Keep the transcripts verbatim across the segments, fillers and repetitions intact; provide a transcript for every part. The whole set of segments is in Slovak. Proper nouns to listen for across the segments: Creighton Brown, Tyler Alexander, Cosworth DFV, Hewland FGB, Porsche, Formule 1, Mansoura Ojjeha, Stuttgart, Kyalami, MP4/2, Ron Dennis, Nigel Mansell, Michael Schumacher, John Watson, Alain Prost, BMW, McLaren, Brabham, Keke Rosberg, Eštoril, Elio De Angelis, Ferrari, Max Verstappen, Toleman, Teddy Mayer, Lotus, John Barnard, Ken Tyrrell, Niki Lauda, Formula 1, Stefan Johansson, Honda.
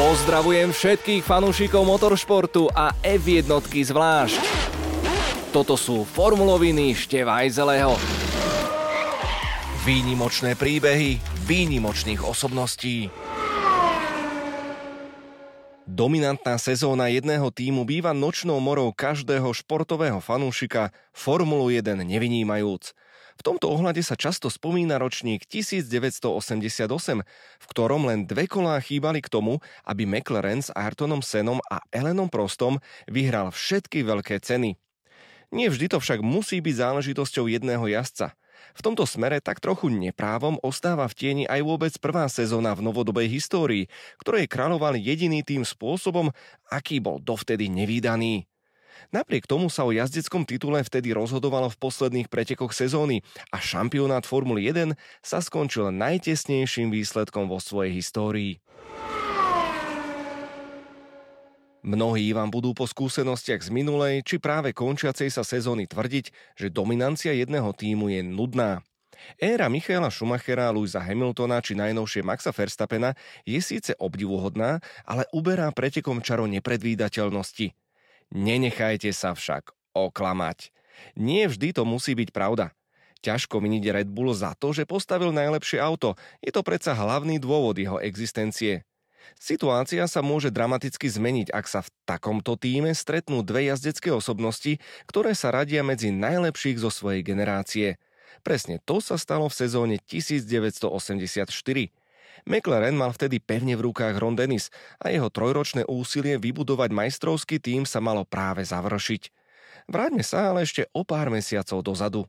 Pozdravujem všetkých fanúšikov motoršportu a ef jeden zvlášť. Toto sú formuloviny Števajzeleho. Výnimočné príbehy výnimočných osobností. Dominantná sezóna jedného tímu býva nočnou morou každého športového fanúšika, Formulu jeden nevynímajúc. V tomto ohľade sa často spomína ročník devätnásť osemdesiatosem, v ktorom len dve kolá chýbali k tomu, aby McLaren s Ayrtonom Sennom a Alainom Prostom vyhral všetky veľké ceny. Nie vždy to však musí byť záležitosťou jedného jazdca. V tomto smere tak trochu neprávom ostáva v tieni aj vôbec prvá sezóna v novodobej histórii, ktorej kráľoval jediný tým spôsobom, aký bol dovtedy nevídaný. Napriek tomu sa o jazdeckom titule vtedy rozhodovalo v posledných pretekoch sezóny a šampionát Formuly jeden sa skončil najtesnejším výsledkom vo svojej histórii. Mnohí vám budú po skúsenostiach z minulej či práve končiacej sa sezóny tvrdiť, že dominancia jedného tímu je nudná. Éra Michaela Schumachera, Lewisa Hamiltona či najnovšie Maxa Verstappena je síce obdivuhodná, ale uberá pretekom čaro nepredvídateľnosti. Nenechajte sa však oklamať. Nie vždy to musí byť pravda. Ťažko viniť Red Bull za to, že postavil najlepšie auto. Je to predsa hlavný dôvod jeho existencie. Situácia sa môže dramaticky zmeniť, ak sa v takomto tíme stretnú dve jazdecké osobnosti, ktoré sa radia medzi najlepších zo svojej generácie. Presne to sa stalo v sezóne devätnásť osemdesiatštyri. McLaren mal vtedy pevne v rukách Ron Dennis a jeho trojročné úsilie vybudovať majstrovský tím sa malo práve završiť. Vráťme sa ale ešte o pár mesiacov dozadu.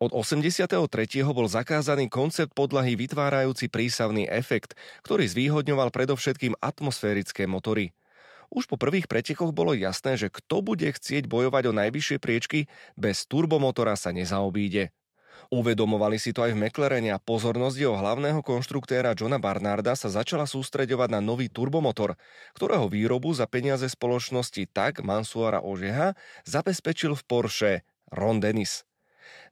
Od osemdesiattri bol zakázaný koncept podlahy vytvárajúci prísavný efekt, ktorý zvýhodňoval predovšetkým atmosférické motory. Už po prvých pretekoch bolo jasné, že kto bude chcieť bojovať o najvyššie priečky, bez turbomotora sa nezaobíde. Uvedomovali si to aj v McLarene a pozornosť jeho hlavného konštruktéra Johna Barnarda sa začala sústreďovať na nový turbomotor, ktorého výrobu za peniaze spoločnosti TAG Mansoura Ojjeha zabezpečil v Porsche Ron Dennis.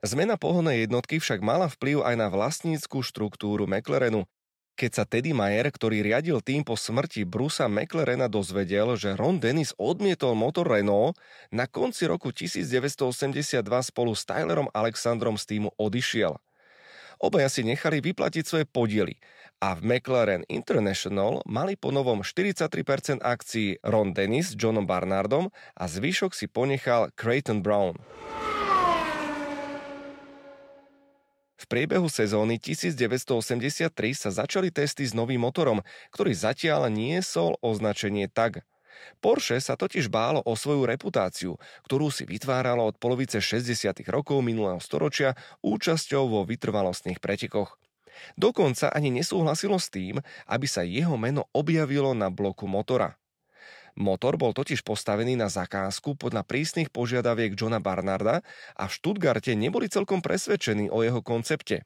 Zmena pohonnej jednotky však mala vplyv aj na vlastnícku štruktúru McLarenu. Keď sa Teddy Mayer, ktorý riadil tým po smrti Brucea McLarena, dozvedel, že Ron Dennis odmietol motor Renault, na konci roku devätnásť osemdesiatdva spolu s Tylerom Alexandrom z týmu odišiel. Obaja si nechali vyplatiť svoje podiely a v McLaren International mali po novom štyridsaťtri percent akcií Ron Dennis s Johnom Barnardom a zvyšok si ponechal Creighton Brown. V priebehu sezóny devätnásť osemdesiattri sa začali testy s novým motorom, ktorý zatiaľ niesol označenie TAG. Porsche sa totiž bálo o svoju reputáciu, ktorú si vytváralo od polovice šesťdesiatych rokov minulého storočia účasťou vo vytrvalostných pretekoch. Dokonca ani nesúhlasilo s tým, aby sa jeho meno objavilo na bloku motora. Motor bol totiž postavený na zakázku podľa prísnych požiadaviek Johna Barnarda a v Stuttgarte neboli celkom presvedčení o jeho koncepte.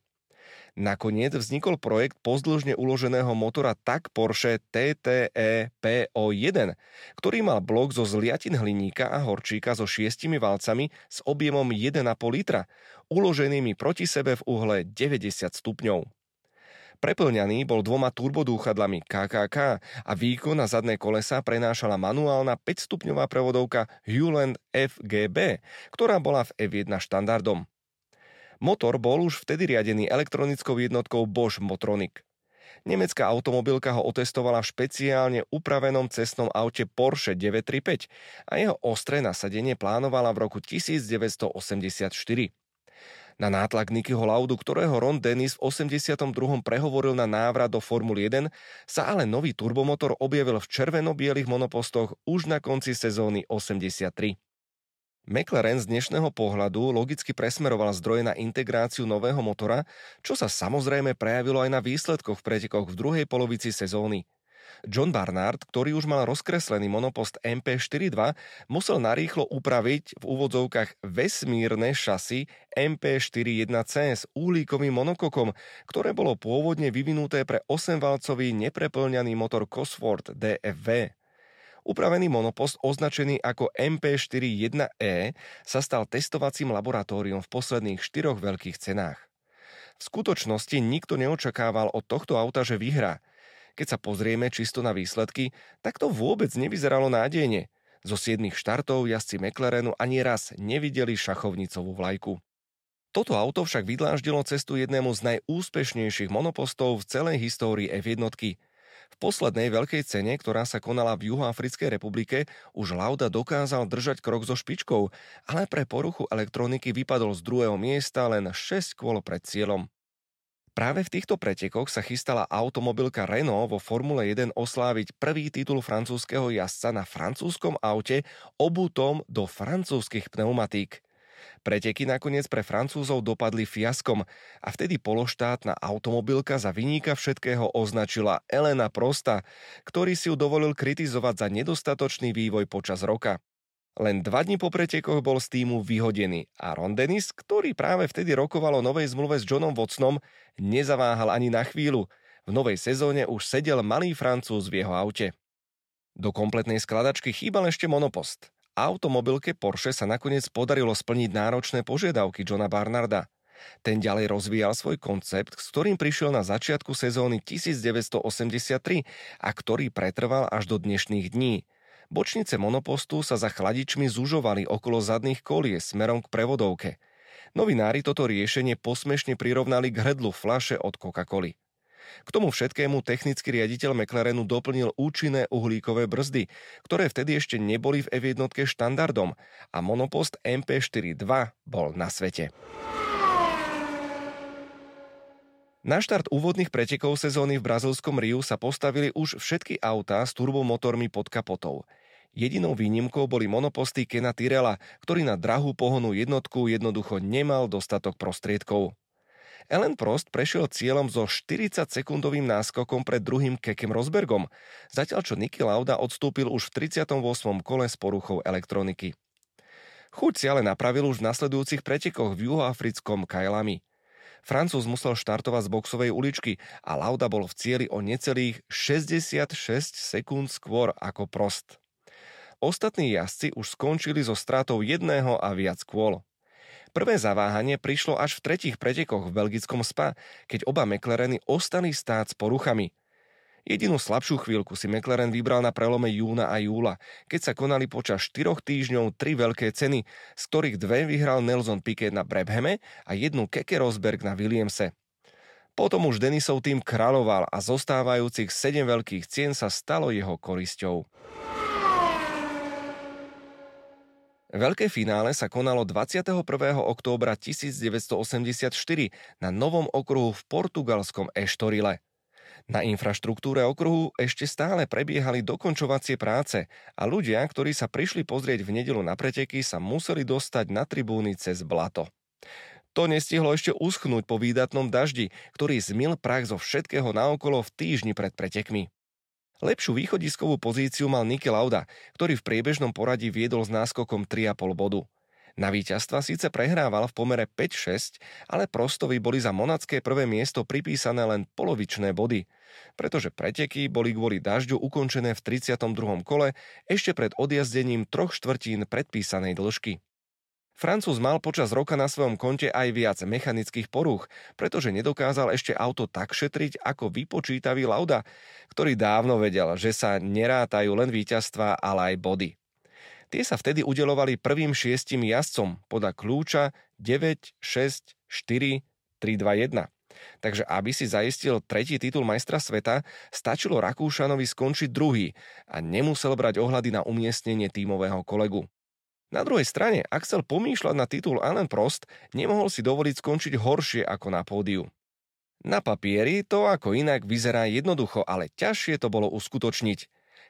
Nakoniec vznikol projekt pozdĺžne uloženého motora TAG Porsche té té é pé o jeden, ktorý mal blok zo zliatin hliníka a horčíka so šiestimi valcami s objemom jeden a pol litra, uloženými proti sebe v uhle deväťdesiat stupňov. Preplňaný bol dvoma turbodúchadlami ká ká ká a výkon na zadné kolesa prenášala manuálna päťstupňová prevodovka Hewland ef gé bé, ktorá bola v ef jeden štandardom. Motor bol už vtedy riadený elektronickou jednotkou Bosch Motronic. Nemecká automobilka ho otestovala v špeciálne upravenom cestnom aute Porsche deväťstotridsaťpäť a jeho ostré nasadenie plánovala v roku devätnásť osemdesiatštyri. Na nátlak Nikiho Laudu, ktorého Ron Dennis v osemdesiatom druhom prehovoril na návrat do Formuly jeden, sa ale nový turbomotor objavil v červeno-bielých monopostoch už na konci sezóny osemdesiattri. McLaren z dnešného pohľadu logicky presmeroval zdroje na integráciu nového motora, čo sa samozrejme prejavilo aj na výsledkoch v pretekoch v druhej polovici sezóny. John Barnard, ktorý už mal rozkreslený monopost em pé štyridsaťdva, musel narýchlo upraviť v úvodzovkách vesmírne šasy em pé štyridsaťjeden cé s uhlíkovým monokokom, ktoré bolo pôvodne vyvinuté pre osemvalcový nepreplňaný motor Cosworth dé ef vé. Upravený monopost označený ako em pé štyridsaťjeden é sa stal testovacím laboratóriom v posledných štyroch veľkých cenách. V skutočnosti nikto neočakával od tohto auta, že vyhrá. Keď sa pozrieme čisto na výsledky, tak to vôbec nevyzeralo nádejne. Zo siedmich štartov jazdci McLarenu ani raz nevideli šachovnicovú vlajku. Toto auto však vydláždilo cestu jednému z najúspešnejších monopostov v celej histórii ef jednotky. V poslednej veľkej cene, ktorá sa konala v Juhoafrickej republike, už Lauda dokázal držať krok so špičkou, ale pre poruchu elektroniky vypadol z druhého miesta len šesť kôl pred cieľom. Práve v týchto pretekoch sa chystala automobilka Renault vo Formule jeden osláviť prvý titul francúzskeho jazdca na francúzskom aute obutom do francúzskych pneumatík. Preteky nakoniec pre Francúzov dopadli fiaskom a vtedy pološtátna automobilka za viníka všetkého označila Alaina Prosta, ktorý si ju dovolil kritizovať za nedostatočný vývoj počas roka. Len dva dni po pretekoch bol z týmu vyhodený a Ron Dennis, ktorý práve vtedy rokoval o novej zmluve s Johnom Watsonom, nezaváhal ani na chvíľu. V novej sezóne už sedel malý Francúz v jeho aute. Do kompletnej skladačky chýbal ešte monopost. Automobilke Porsche sa nakoniec podarilo splniť náročné požiadavky Johna Barnarda. Ten ďalej rozvíjal svoj koncept, s ktorým prišiel na začiatku sezóny devätnásť osemdesiattri a ktorý pretrval až do dnešných dní. Bočnice monopostu sa za chladičmi zužovali okolo zadných kolies smerom k prevodovke. Novinári toto riešenie posmešne prirovnali k hrdlu fľaše od Coca-Coli. K tomu všetkému technický riaditeľ McLarenu doplnil účinné uhlíkové brzdy, ktoré vtedy ešte neboli v ef jednotke štandardom a monopost em pé štyri dva bol na svete. Na štart úvodných pretekov sezóny v brazilskom Riu sa postavili už všetky autá s turbomotormi pod kapotou. Jedinou výnimkou boli monoposty Kena Tyrrella, ktorý na drahú pohonu jednotku jednoducho nemal dostatok prostriedkov. Alain Prost prešiel cieľom so štyridsaťsekundovým náskokom pred druhým Kekem Rosbergom, zatiaľ čo Niki Lauda odstúpil už v tridsiatom ôsmom kole s poruchou elektroniky. Chuť si ale napravil už v nasledujúcich pretekoch v juhoafrickom Kyalami. Francúz musel štartovať z boxovej uličky a Lauda bol v cieli o necelých šesťdesiatšesť sekúnd skôr ako Prost. Ostatní jazdci už skončili so stratou jedného a viac kôl. Prvé zaváhanie prišlo až v tretích pretekoch v belgickom Spa, keď oba McLareny ostali stáť s poruchami. Jedinú slabšiu chvíľku si McLaren vybral na prelome júna a júla, keď sa konali počas štyroch týždňov tri veľké ceny, z ktorých dve vyhral Nelson Piquet na Brabhame a jednu Keke Rosberg na Williamse. Potom už Dennisov tým kráľoval a zostávajúcich sedem veľkých cien sa stalo jeho korisťou. Veľké finále sa konalo dvadsiateho prvého októbra devätnásť osemdesiatštyri na novom okruhu v portugalskom Eštorile. Na infraštruktúre okruhu ešte stále prebiehali dokončovacie práce a ľudia, ktorí sa prišli pozrieť v nedeľu na preteky, sa museli dostať na tribúny cez blato. To nestihlo ešte uschnúť po výdatnom daždi, ktorý zmyl prach zo všetkého naokolo v týždni pred pretekmi. Lepšiu východiskovú pozíciu mal Niki Lauda, ktorý v priebežnom poradí viedol s náskokom tri a pol bodu. Na víťazstva síce prehrával v pomere päť šesť, ale Prostovi boli za monacké prvé miesto pripísané len polovičné body, pretože preteky boli kvôli dažďu ukončené v tridsiatom druhom kole ešte pred odjazdením troch štvrtín predpísanej dĺžky. Francúz mal počas roka na svojom konte aj viac mechanických porúch, pretože nedokázal ešte auto tak šetriť ako vypočítavý Lauda, ktorý dávno vedel, že sa nerátajú len víťazstva, ale aj body. Tie sa vtedy udelovali prvým šiestim jazdcom podľa kľúča deväť šesť štyri tri dva jeden. Takže aby si zaistil tretí titul majstra sveta, stačilo Rakúšanovi skončiť druhý a nemusel brať ohľady na umiestnenie tímového kolegu. Na druhej strane, ak chcel pomýšľať na titul Alain Prost, nemohol si dovoliť skončiť horšie ako na pódiu. Na papieri to ako inak vyzerá jednoducho, ale ťažšie to bolo uskutočniť.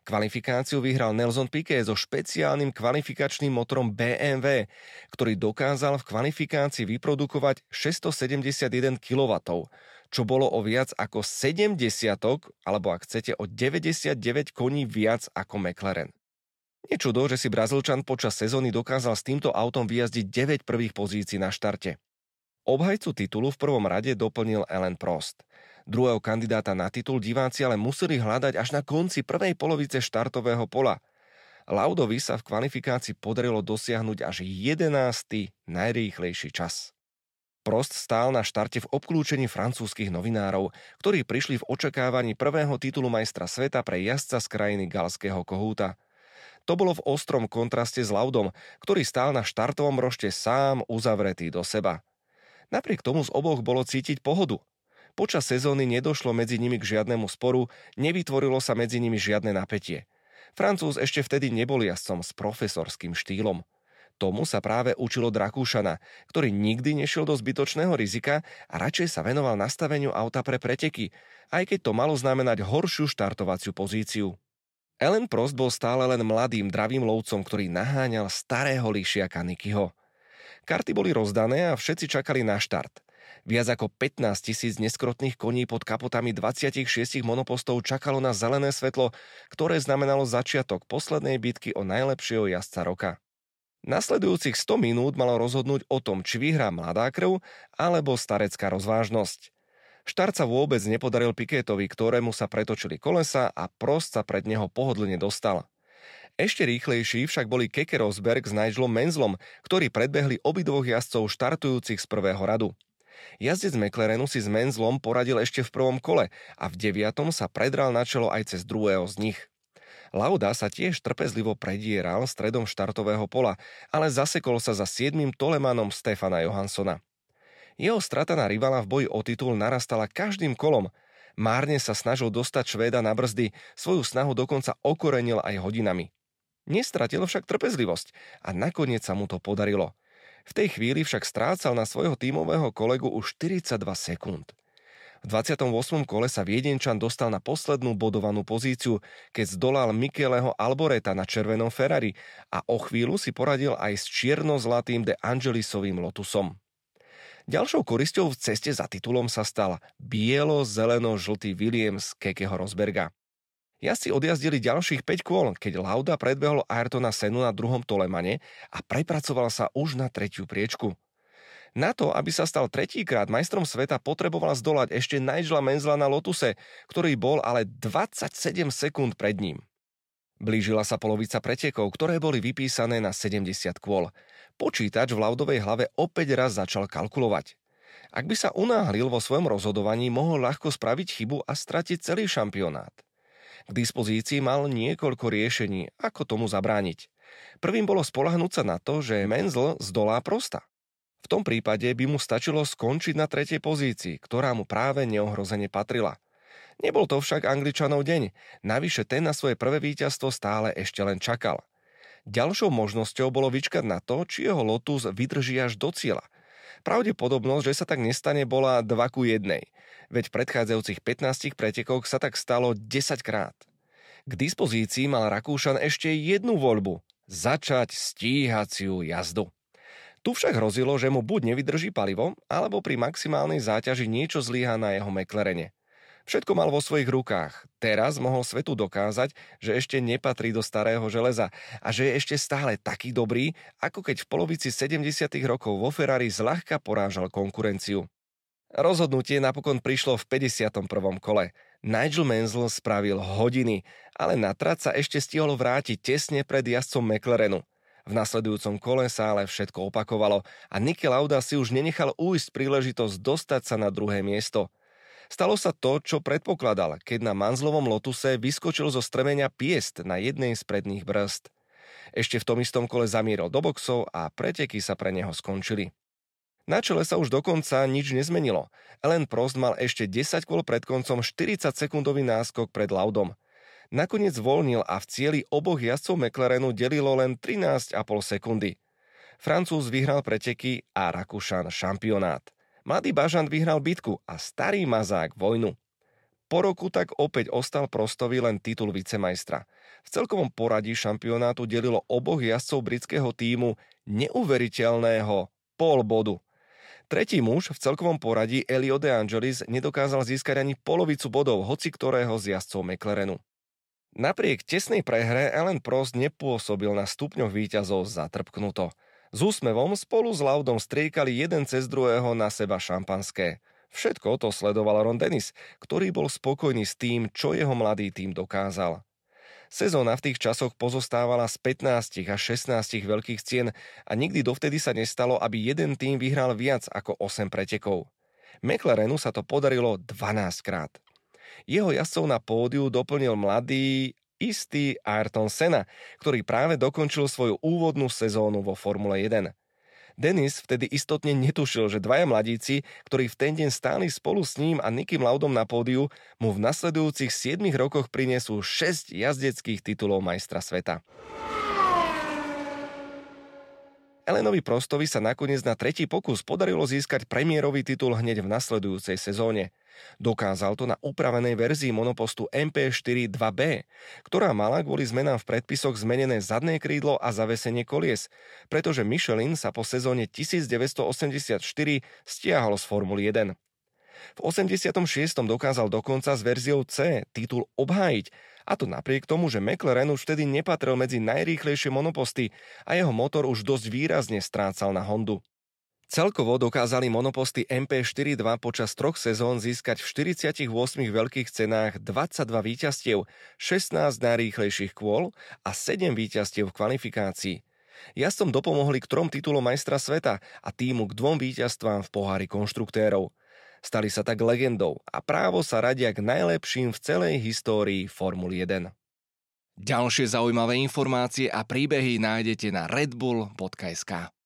Kvalifikáciu vyhral Nelson Piquet so špeciálnym kvalifikačným motorom bé em vé, ktorý dokázal v kvalifikácii vyprodukovať šesťstosedemdesiatjeden kilowattov, čo bolo o viac ako sedemdesiatok, alebo ak chcete o deväťdesiatdeväť koní viac ako McLaren. Nečudo, že si Brazílčan počas sezóny dokázal s týmto autom vyjazdiť deväť prvých pozícií na štarte. Obhajcu titulu v prvom rade doplnil Alain Prost. Druhého kandidáta na titul diváci ale museli hľadať až na konci prvej polovice štartového pola. Laudovi sa v kvalifikácii podarilo dosiahnuť až jedenásty najrýchlejší čas. Prost stál na štarte v obklúčení francúzskych novinárov, ktorí prišli v očakávaní prvého titulu majstra sveta pre jazdca z krajiny galského kohúta. To bolo v ostrom kontraste s Laudom, ktorý stál na štartovom rošte sám uzavretý do seba. Napriek tomu z oboch bolo cítiť pohodu. Počas sezóny nedošlo medzi nimi k žiadnemu sporu, nevytvorilo sa medzi nimi žiadne napätie. Francúz ešte vtedy nebol jazdcom s profesorským štýlom. Tomu sa práve učilo od Rakúšana, ktorý nikdy nešiel do zbytočného rizika a radšej sa venoval nastaveniu auta pre preteky, aj keď to malo znamenať horšiu štartovaciu pozíciu. Alain Prost bol stále len mladým, dravým lovcom, ktorý naháňal starého líšiaka Nikiho. Karty boli rozdané a všetci čakali na štart. Viac ako pätnásť tisíc neskrotných koní pod kapotami dvadsaťšesť monopostov čakalo na zelené svetlo, ktoré znamenalo začiatok poslednej bitky o najlepšieho jazdca roka. Nasledujúcich sto minút malo rozhodnúť o tom, či vyhrá mladá krv alebo starecká rozvážnosť. Štart sa vôbec nepodaril Piquetovi, ktorému sa pretočili kolesa a Prost sa pred neho pohodlne dostal. Ešte rýchlejší však boli Keke Rosberg s Nigelom Mansellom, ktorí predbehli obidvoch jazdcov štartujúcich z prvého radu. Jazdec McLarenu si s Mansellom poradil ešte v prvom kole a v deviatom sa predral na čelo aj cez druhého z nich. Lauda sa tiež trpezlivo predieral stredom štartového pola, ale zasekol sa za siedmym Tolemanom Stefana Johanssona. Jeho strata na rivala v boji o titul narastala každým kolom. Márne sa snažil dostať Švéda na brzdy, svoju snahu dokonca okorenil aj hodinami. Nestratil však trpezlivosť a nakoniec sa mu to podarilo. V tej chvíli však strácal na svojho tímového kolegu už štyridsaťdva sekúnd. V dvadsiatom ôsmom kole sa Viedenčan dostal na poslednú bodovanú pozíciu, keď zdolal Micheleho Alboreta na červenom Ferrari a o chvíľu si poradil aj s čierno-zlatým De Angelisovým Lotusom. Ďalšou korisťou v ceste za titulom sa stal bielo-zeleno-žltý Williams Kekeho Rosberga. Jazdci odjazdili ďalších päť kôl, keď Lauda predbehol Ayrtona Sennu na druhom Tolemane a prepracoval sa už na tretiu priečku. Na to, aby sa stal tretíkrát majstrom sveta, potreboval zdolať ešte Nigela Mansella na Lotuse, ktorý bol ale dvadsaťsedem sekúnd pred ním. Blížila sa polovica pretekov, ktoré boli vypísané na sedemdesiat kôl. Počítač v Laudovej hlave opäť raz začal kalkulovať. Ak by sa unáhlil vo svojom rozhodovaní, mohol ľahko spraviť chybu a stratiť celý šampionát. K dispozícii mal niekoľko riešení, ako tomu zabrániť. Prvým bolo spoľahnúť sa na to, že Mansell zdolá Prosta. V tom prípade by mu stačilo skončiť na tretej pozícii, ktorá mu práve neohrozene patrila. Nebol to však Angličanov deň, navyše ten na svoje prvé víťazstvo stále ešte len čakal. Ďalšou možnosťou bolo vyčkať na to, či jeho Lotus vydrží až do cieľa. Pravdepodobnosť, že sa tak nestane, bola dva ku jednej, veď v predchádzajúcich pätnástich pretekoch sa tak stalo desaťkrát. K dispozícii mal Rakúšan ešte jednu voľbu – začať stíhaciu jazdu. Tu však hrozilo, že mu buď nevydrží palivo, alebo pri maximálnej záťaži niečo zlyhá na jeho McLarene. Všetko mal vo svojich rukách. Teraz mohol svetu dokázať, že ešte nepatrí do starého železa a že je ešte stále taký dobrý, ako keď v polovici sedemdesiatych rokov vo Ferrari zľahka porážal konkurenciu. Rozhodnutie napokon prišlo v päťdesiatom prvom kole. Nigel Mansell spravil hodiny, ale na trať sa ešte stihol vrátiť tesne pred jazdcom McLarenu. V nasledujúcom kole sa ale všetko opakovalo a Niki Lauda si už nenechal újsť príležitosť dostať sa na druhé miesto. Stalo sa to, čo predpokladal, keď na Mansellovom Lotuse vyskočil zo strmenia piest na jednej z predných brzd. Ešte v tom istom kole zamieril do boxov a preteky sa pre neho skončili. Na čele sa už dokonca nič nezmenilo. Alain Prost mal ešte desať kôl pred koncom štyridsaťsekundový náskok pred Laudom. Nakoniec zvolnil a v cieli oboch jazdcov McLarenu delilo len trinásť a pol sekundy. Francúz vyhral preteky a Rakúšan šampionát. Mladý bažant vyhral bitku a starý mazák vojnu. Po roku tak opäť ostal Prostovi len titul vicemajstra. V celkovom poradí šampionátu delilo oboch jazdcov britského tímu neuveriteľného pol bodu. Tretí muž v celkovom poradí Elio De Angelis nedokázal získať ani polovicu bodov, hoci ktorého z jazdcov McLarenu. Napriek tesnej prehre Alain Prost nepôsobil na stupňoch víťazov zatrpknuto. S úsmevom spolu s Laudom striekali jeden cez druhého na seba šampanské. Všetko to sledoval Ron Dennis, ktorý bol spokojný s tým, čo jeho mladý tím dokázal. Sezóna v tých časoch pozostávala z pätnástich až šestnástich veľkých cien a nikdy dovtedy sa nestalo, aby jeden tím vyhral viac ako osem pretekov. McLarenu sa to podarilo dvanásťkrát. Jeho jazdcov na pódiu doplnil mladý, istý Ayrton Senna, ktorý práve dokončil svoju úvodnú sezónu vo Formule jeden. Dennis vtedy istotne netušil, že dvaja mladíci, ktorí v ten deň stáli spolu s ním a Nikim Laudom na pódiu, mu v nasledujúcich siedmich rokoch prinesú šesť jazdeckých titulov majstra sveta. Alainovi Prostovi sa nakoniec na tretí pokus podarilo získať premiérový titul hneď v nasledujúcej sezóne. Dokázal to na upravenej verzii monopostu em pé štyri dva bé, ktorá mala kvôli zmenám v predpisoch zmenené zadné krídlo a zavesenie kolies, pretože Michelin sa po sezóne devätnásťstoosemdesiatštyri stiahol z Formuly jeden. V osemdesiatom šiestom dokázal dokonca s verziou C titul obhájiť, a to napriek tomu, že McLaren už vtedy nepatril medzi najrýchlejšie monoposty a jeho motor už dosť výrazne strácal na Hondu. Celkovo dokázali monoposty em pé štyri dva počas troch sezón získať v štyridsiatich ôsmich veľkých cenách dvadsaťdva víťazstiev, šestnásť najrýchlejších kôl a sedem víťazstiev v kvalifikácii. Jazdcom dopomohli k trom titulom majstra sveta a týmu k dvom víťazstvám v pohári konštruktérov. Stali sa tak legendou a právo sa radia k najlepším v celej histórii Formuly jeden. Ďalšie zaujímavé informácie a príbehy nájdete na redbull bodka es ká.